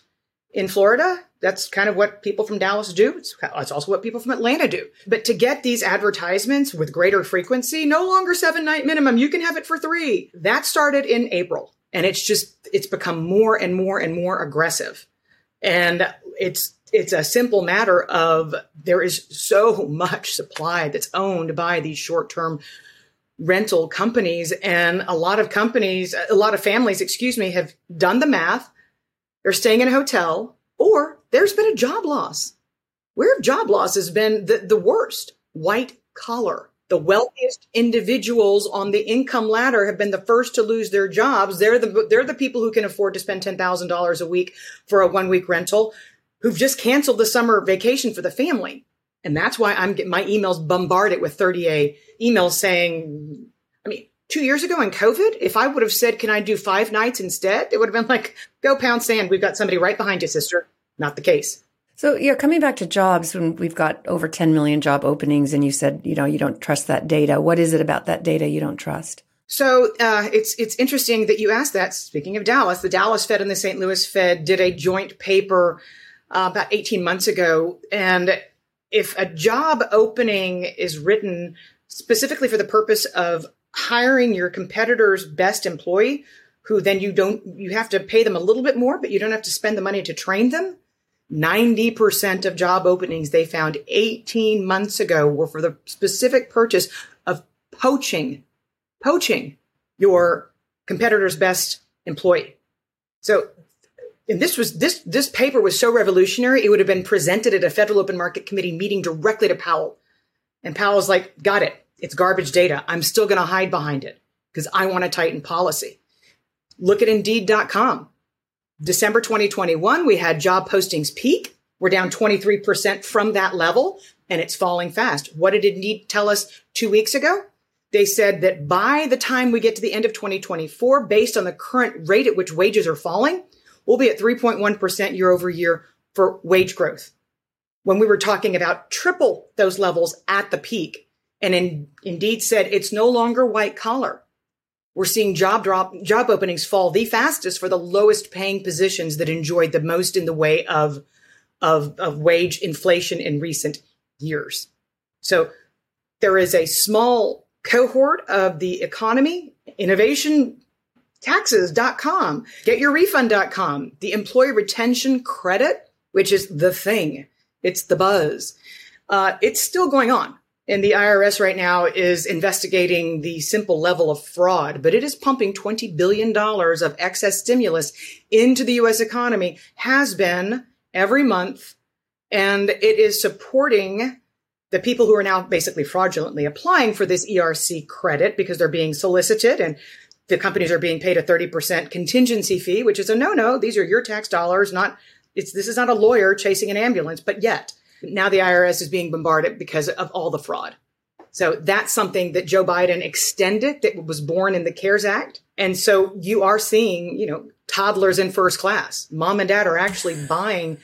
in Florida, that's kind of what people from Dallas do. It's, it's also what people from Atlanta do. But to get these advertisements with greater frequency, no longer seven-night minimum, you can have it for three. That started in April. And it's just, it's become more and more and more aggressive. And it's, it's a simple matter of there is so much supply that's owned by these short-term rental companies. And a lot of companies, a lot of families, excuse me, have done the math. They're staying in a hotel or there's been a job loss. Where have job loss has been the, the worst? White collar. The wealthiest individuals on the income ladder have been the first to lose their jobs. They're the they're the people who can afford to spend ten thousand dollars a week for a one-week rental, who've just canceled the summer vacation for the family. And that's why I'm getting my emails bombarded with thirty A emails saying, I mean, two years ago in COVID, if I would have said, can I do five nights instead? It would have been like, go pound sand. We've got somebody right behind you, sister. Not the case. So, yeah, coming back to jobs, when we've got over ten million job openings and you said, you know, you don't trust that data. What is it about that data you don't trust? So uh, it's it's interesting that you asked that. Speaking of Dallas, the Dallas Fed and the Saint Louis Fed did a joint paper uh, about eighteen months ago. And if a job opening is written specifically for the purpose of hiring your competitor's best employee, who then you don't you have to pay them a little bit more, but you don't have to spend the money to train them. ninety percent of job openings they found eighteen months ago were for the specific purchase of poaching, poaching your competitor's best employee. So, and this was, this, this paper was so revolutionary, it would have been presented at a Federal Open Market Committee meeting directly to Powell. And Powell's like, got it. It's garbage data. I'm still going to hide behind it because I want to tighten policy. Look at Indeed dot com. December twenty twenty-one, we had job postings peak. We're down twenty-three percent from that level, and it's falling fast. What did Indeed tell us two weeks ago? They said that by the time we get to the end of twenty twenty-four, based on the current rate at which wages are falling, we'll be at three point one percent year over year for wage growth, when we were talking about triple those levels at the peak. And in, Indeed said it's no longer white collar. We're seeing job drop, job openings fall the fastest for the lowest paying positions that enjoyed the most in the way of, of, of wage inflation in recent years. So there is a small cohort of the economy, innovation taxes dot com, get your refund dot com, the employee retention credit, which is the thing. It's the buzz. Uh, it's still going on. And the I R S right now is investigating the simple level of fraud, but it is pumping twenty billion dollars of excess stimulus into the U S economy, has been every month, and it is supporting the people who are now basically fraudulently applying for this E R C credit because they're being solicited, and the companies are being paid a thirty percent contingency fee, which is a no-no. These are your tax dollars, not it's this is not a lawyer chasing an ambulance, but yet. Now the I R S is being bombarded because of all the fraud. So that's something that Joe Biden extended that was born in the CARES Act. And so you are seeing, you know, toddlers in first class. Mom and dad are actually buying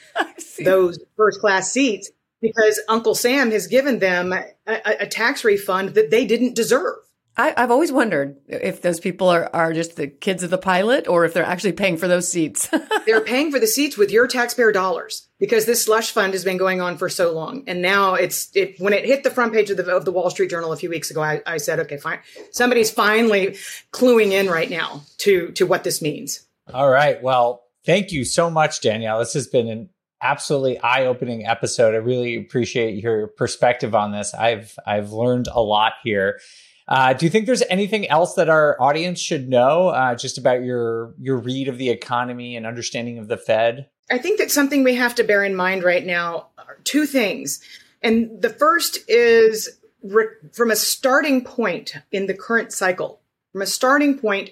those first class seats because Uncle Sam has given them a, a tax refund that they didn't deserve. I, I've always wondered if those people are, are just the kids of the pilot or if they're actually paying for those seats. They're paying for the seats with your taxpayer dollars because this slush fund has been going on for so long. And now it's it, when it hit the front page of the, of the Wall Street Journal a few weeks ago, I, I said, OK, fine. Somebody's finally cluing in right now to to what this means. All right. Well, thank you so much, Danielle. This has been an absolutely eye-opening episode. I really appreciate your perspective on this. I've I've learned a lot here. Uh, do you think there's anything else that our audience should know uh, just about your your read of the economy and understanding of the Fed? I think that's something we have to bear in mind right now are two things. And the first is re- from a starting point in the current cycle, from a starting point,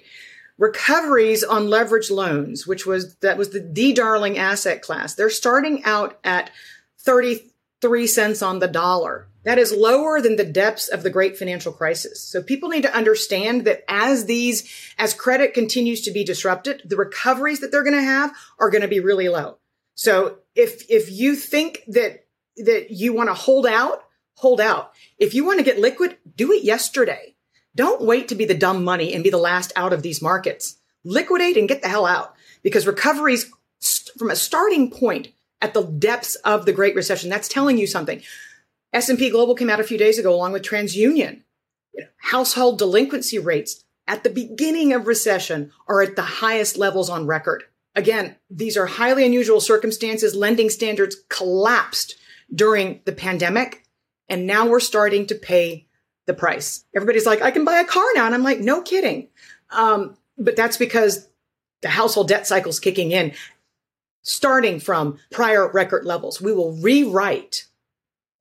recoveries on leveraged loans, which was that was the, the darling asset class. They're starting out at thirty-three cents on the dollar. That is lower than the depths of the great financial crisis. So people need to understand that as these, as credit continues to be disrupted, the recoveries that they're going to have are going to be really low. So if, if you think that, that you want to hold out, hold out. If you want to get liquid, do it yesterday. Don't wait to be the dumb money and be the last out of these markets. Liquidate and get the hell out because recoveries st- from a starting point at the depths of the Great Recession, that's telling you something. S and P Global came out a few days ago, along with TransUnion. You know, household delinquency rates at the beginning of recession are at the highest levels on record. Again, these are highly unusual circumstances. Lending standards collapsed during the pandemic, and now we're starting to pay the price. Everybody's like, I can buy a car now. And I'm like, no kidding. Um, but that's because the household debt cycle's kicking in, starting from prior record levels. We will rewrite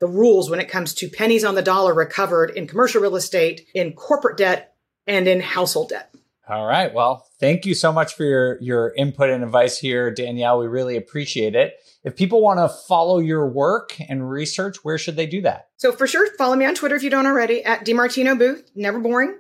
the rules when it comes to pennies on the dollar recovered in commercial real estate, in corporate debt, and in household debt. All right. Well, thank you so much for your, your input and advice here, Danielle. We really appreciate it. If people want to follow your work and research, where should they do that? So for sure, follow me on Twitter if you don't already, at DiMartino Booth, never boring.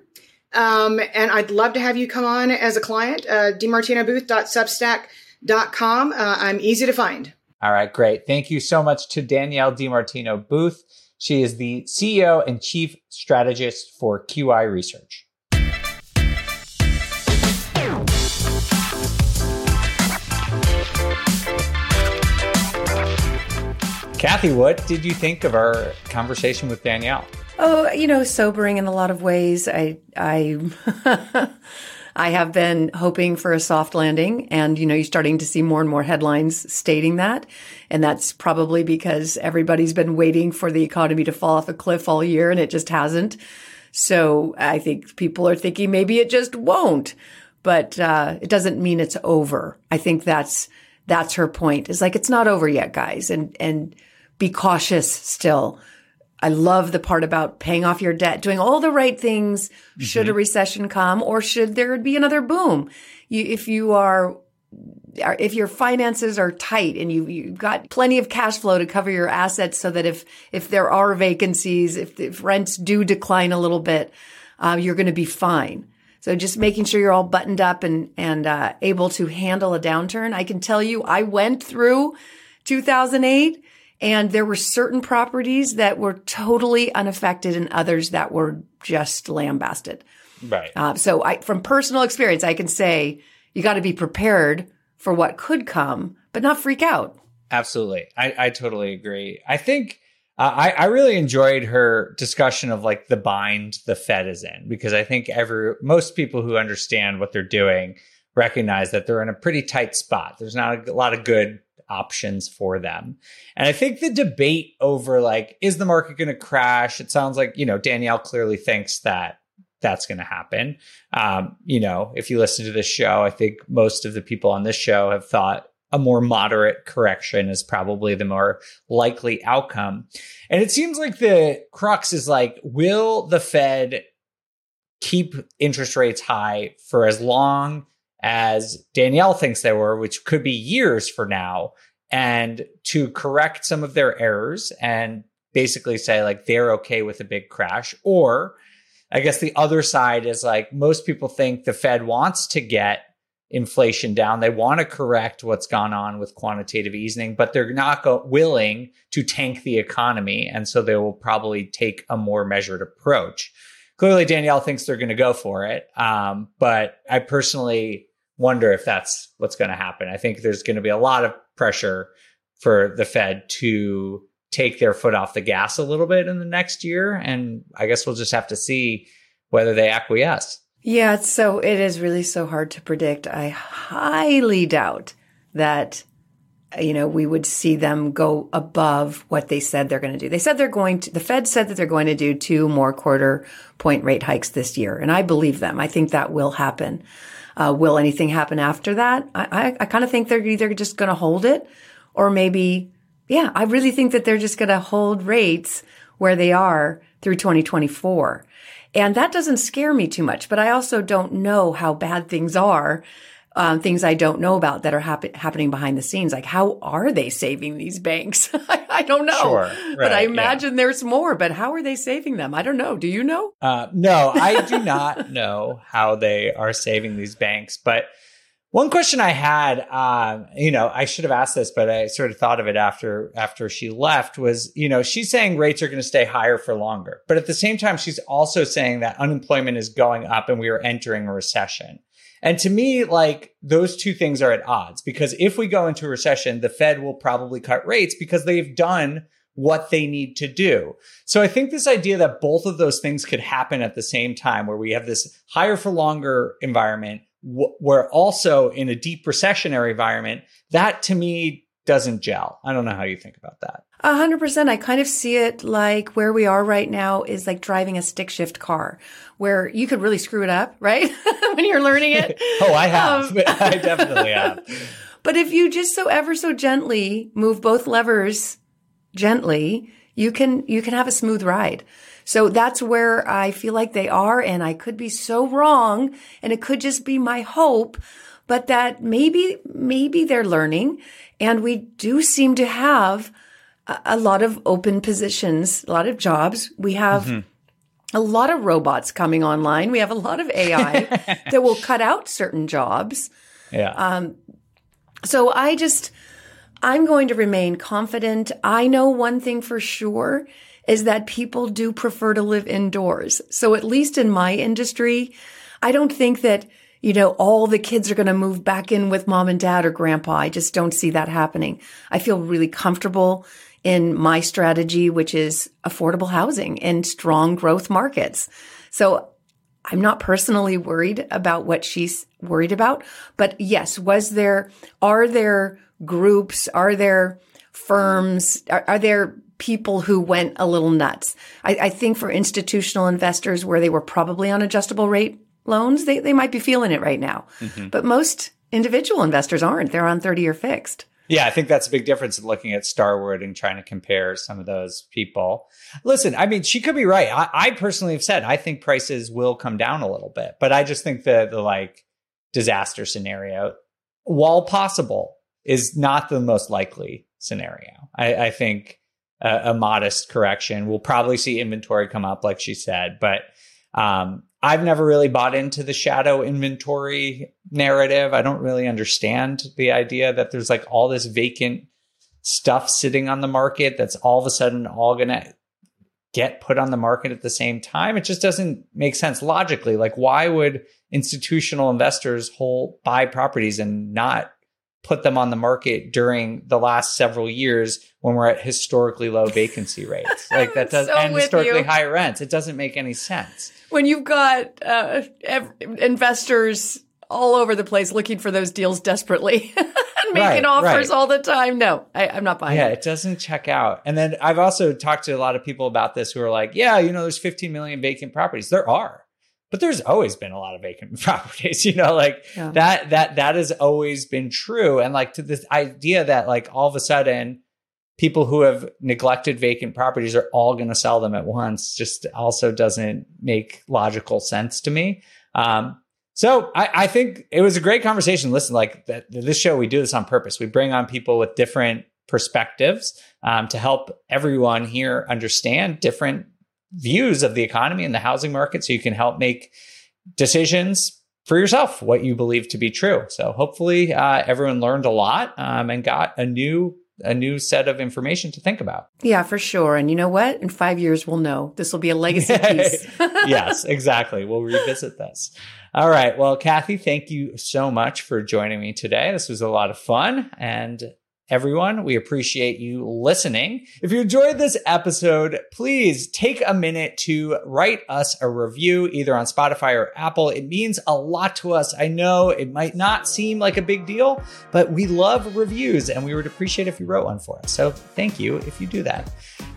Um, and I'd love to have you come on as a client, uh, dimartinobooth dot substack dot com. Uh, I'm easy to find. All right, great. Thank you so much to Danielle DiMartino Booth. She is the C E O and Chief Strategist for Q I Research. Kathy, what did you think of our conversation with Danielle? Oh, you know, sobering in a lot of ways. I, I... I have been hoping for a soft landing, and, you know, you're starting to see more and more headlines stating that. And that's probably because everybody's been waiting for the economy to fall off a cliff all year, and it just hasn't. So I think people are thinking maybe it just won't, but uh, it doesn't mean it's over. I think that's that's her point. It's like, it's not over yet, guys, and and be cautious still. I love the part about paying off your debt, doing all the right things. Mm-hmm. Should a recession come, or should there be another boom? You, if you are, if your finances are tight and you, you've got plenty of cash flow to cover your assets, so that if if there are vacancies, if, if rents do decline a little bit, uh, you're going to be fine. So just making sure you're all buttoned up and, and, uh, able to handle a downturn. I can tell you, I went through two thousand eight and there were certain properties that were totally unaffected and others that were just lambasted. Right. Uh, so I, from personal experience, I can say you got to be prepared for what could come, but not freak out. Absolutely. I, I totally agree. I think uh, I, I really enjoyed her discussion of like the bind the Fed is in, because I think every most people who understand what they're doing recognize that they're in a pretty tight spot. There's not a lot of good options for them. And I think the debate over like, is the market going to crash? It sounds like, you know, Danielle clearly thinks that that's going to happen. Um, you know, if you listen to this show, I think most of the people on this show have thought a more moderate correction is probably the more likely outcome. And it seems like the crux is like, will the Fed keep interest rates high for as long as Danielle thinks they were, which could be years for now, and to correct some of their errors and basically say like, they're okay with a big crash? Or I guess the other side is like, most people think the Fed wants to get inflation down. They want to correct what's gone on with quantitative easing, but they're not go- willing to tank the economy. And so they will probably take a more measured approach. Clearly, Danielle thinks they're going to go for it. Um, but I personally wonder if that's what's going to happen. I think there's going to be a lot of pressure for the Fed to take their foot off the gas a little bit in the next year. And I guess we'll just have to see whether they acquiesce. Yeah, it's so it is really so hard to predict. I highly doubt that, you know, we would see them go above what they said they're going to do. They said they're going to, the Fed said that they're going to do two more quarter point rate hikes this year. And I believe them. I think that will happen. Uh, will anything happen after that? I, I, I kind of think they're either just going to hold it or maybe, yeah, I really think that they're just going to hold rates where they are through twenty twenty-four. And that doesn't scare me too much, but I also don't know how bad things are, um, things I don't know about that are happen- happening behind the scenes. Like, how are they saving these banks? I, I don't know, sure, right, but I imagine yeah. there's more, but how are they saving them? I don't know. Do you know? Uh, no, I do not know how they are saving these banks. But one question I had, um, you know, I should have asked this, but I sort of thought of it after after she left was, you know, she's saying rates are going to stay higher for longer. But at the same time, she's also saying that unemployment is going up and we are entering a recession. And to me, like, those two things are at odds, because if we go into a recession, the Fed will probably cut rates because they've done what they need to do. So I think this idea that both of those things could happen at the same time, where we have this higher for longer environment, we're also in a deep recessionary environment, that to me doesn't gel. I don't know how you think about that. A hundred percent. I kind of see it like where we are right now is like driving a stick shift car where you could really screw it up, right? When you're learning it. Oh, I have. Um, I definitely have. But if you just so ever so gently move both levers gently, you can, you can have a smooth ride. So that's where I feel like they are. And I could be so wrong, and it could just be my hope, but that maybe, maybe they're learning. And we do seem to have a, a lot of open positions, a lot of jobs. We have mm-hmm. a lot of robots coming online. We have a lot of A I that will cut out certain jobs. Yeah. Um, so I just, I'm going to remain confident. I know one thing for sure is that people do prefer to live indoors. So at least in my industry, I don't think that, you know, all the kids are going to move back in with mom and dad or grandpa. I just don't see that happening. I feel really comfortable in my strategy, which is affordable housing and strong growth markets. So I'm not personally worried about what she's worried about. But yes, was there, are there groups, are there firms, are, are there people who went a little nuts? I, I think for institutional investors where they were probably on adjustable rate loans, they, they might be feeling it right now. Mm-hmm. But most individual investors aren't. They're on thirty-year fixed. Yeah, I think that's a big difference in looking at Starwood and trying to compare some of those people. Listen, I mean, she could be right. I, I personally have said, I think prices will come down a little bit. But I just think the the like disaster scenario, while possible, is not the most likely scenario. I, I think... A, a modest correction. We'll probably see inventory come up, like she said, but Um, I've never really bought into the shadow inventory narrative. I don't really understand the idea that there's like all this vacant stuff sitting on the market that's all of a sudden all going to get put on the market at the same time. It just doesn't make sense logically. Like, why would institutional investors whole buy properties and not put them on the market during the last several years when we're at historically low vacancy rates? Like that does so and historically you. high rents. It doesn't make any sense. When you've got uh, ev- investors all over the place looking for those deals desperately. Making right, offers right. all the time. No, I, I'm not buying yeah, it. Yeah, it doesn't check out. And then I've also talked to a lot of people about this who are like, yeah, you know, there's fifteen million vacant properties. There are, but there's always been a lot of vacant properties, you know, like yeah. that, that, that has always been true. And like to this idea that like all of a sudden people who have neglected vacant properties are all going to sell them at once just also doesn't make logical sense to me. Um, So I, I think it was a great conversation. Listen, like that, this show, we do this on purpose. We bring on people with different perspectives um, to help everyone here understand different views of the economy and the housing market so you can help make decisions for yourself, what you believe to be true. So hopefully uh, everyone learned a lot um, and got a new a new set of information to think about. Yeah, for sure. And you know what? In five years, we'll know. This will be a legacy piece. Yes, exactly. We'll revisit this. All right. Well, Kathy, thank you so much for joining me today. This was a lot of fun. And everyone, we appreciate you listening. If you enjoyed this episode, please take a minute to write us a review, either on Spotify or Apple. It means a lot to us. I know it might not seem like a big deal, but we love reviews and we would appreciate if you wrote one for us. So thank you if you do that.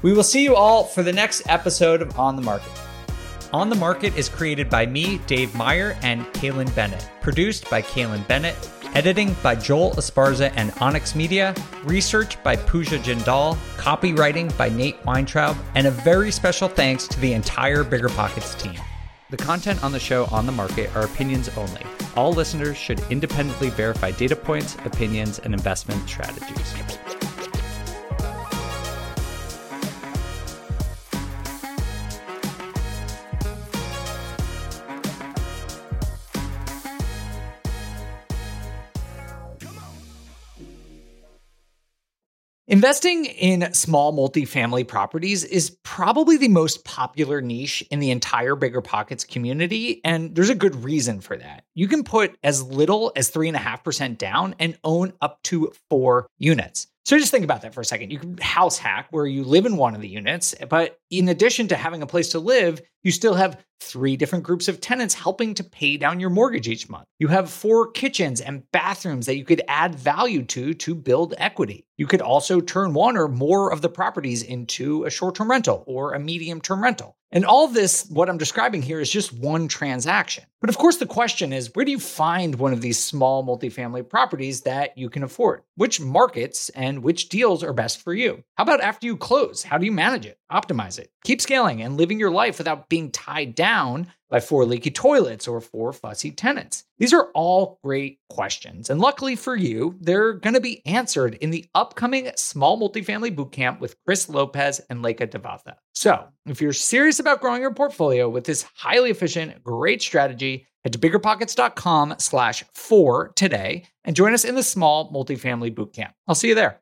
We will see you all for the next episode of On the Market. On the Market is created by me, Dave Meyer, and Kaylin Bennett. Produced by Kaylin Bennett. Editing by Joel Esparza and Onyx Media. Research by Pooja Jindal. Copywriting by Nate Weintraub. And a very special thanks to the entire BiggerPockets team. The content on the show On the Market are opinions only. All listeners should independently verify data points, opinions, and investment strategies. Investing in small multifamily properties is probably the most popular niche in the entire BiggerPockets community, and there's a good reason for that. You can put as little as three point five percent down and own up to four units. So just think about that for a second. You can house hack where you live in one of the units, but in addition to having a place to live, you still have three different groups of tenants helping to pay down your mortgage each month. You have four kitchens and bathrooms that you could add value to to build equity. You could also turn one or more of the properties into a short-term rental or a medium-term rental. And all this, what I'm describing here, is just one transaction. But of course, the question is, where do you find one of these small multifamily properties that you can afford? Which markets and which deals are best for you? How about after you close? How do you manage it, optimize it, keep scaling and living your life without being tied down by four leaky toilets or four fussy tenants? These are all great questions. And luckily for you, they're going to be answered in the upcoming Small Multifamily Bootcamp with Chris Lopez and Leica Devatha. So if you're serious about growing your portfolio with this highly efficient, great strategy, head to biggerpockets.com slash four today and join us in the Small Multifamily Bootcamp. I'll see you there.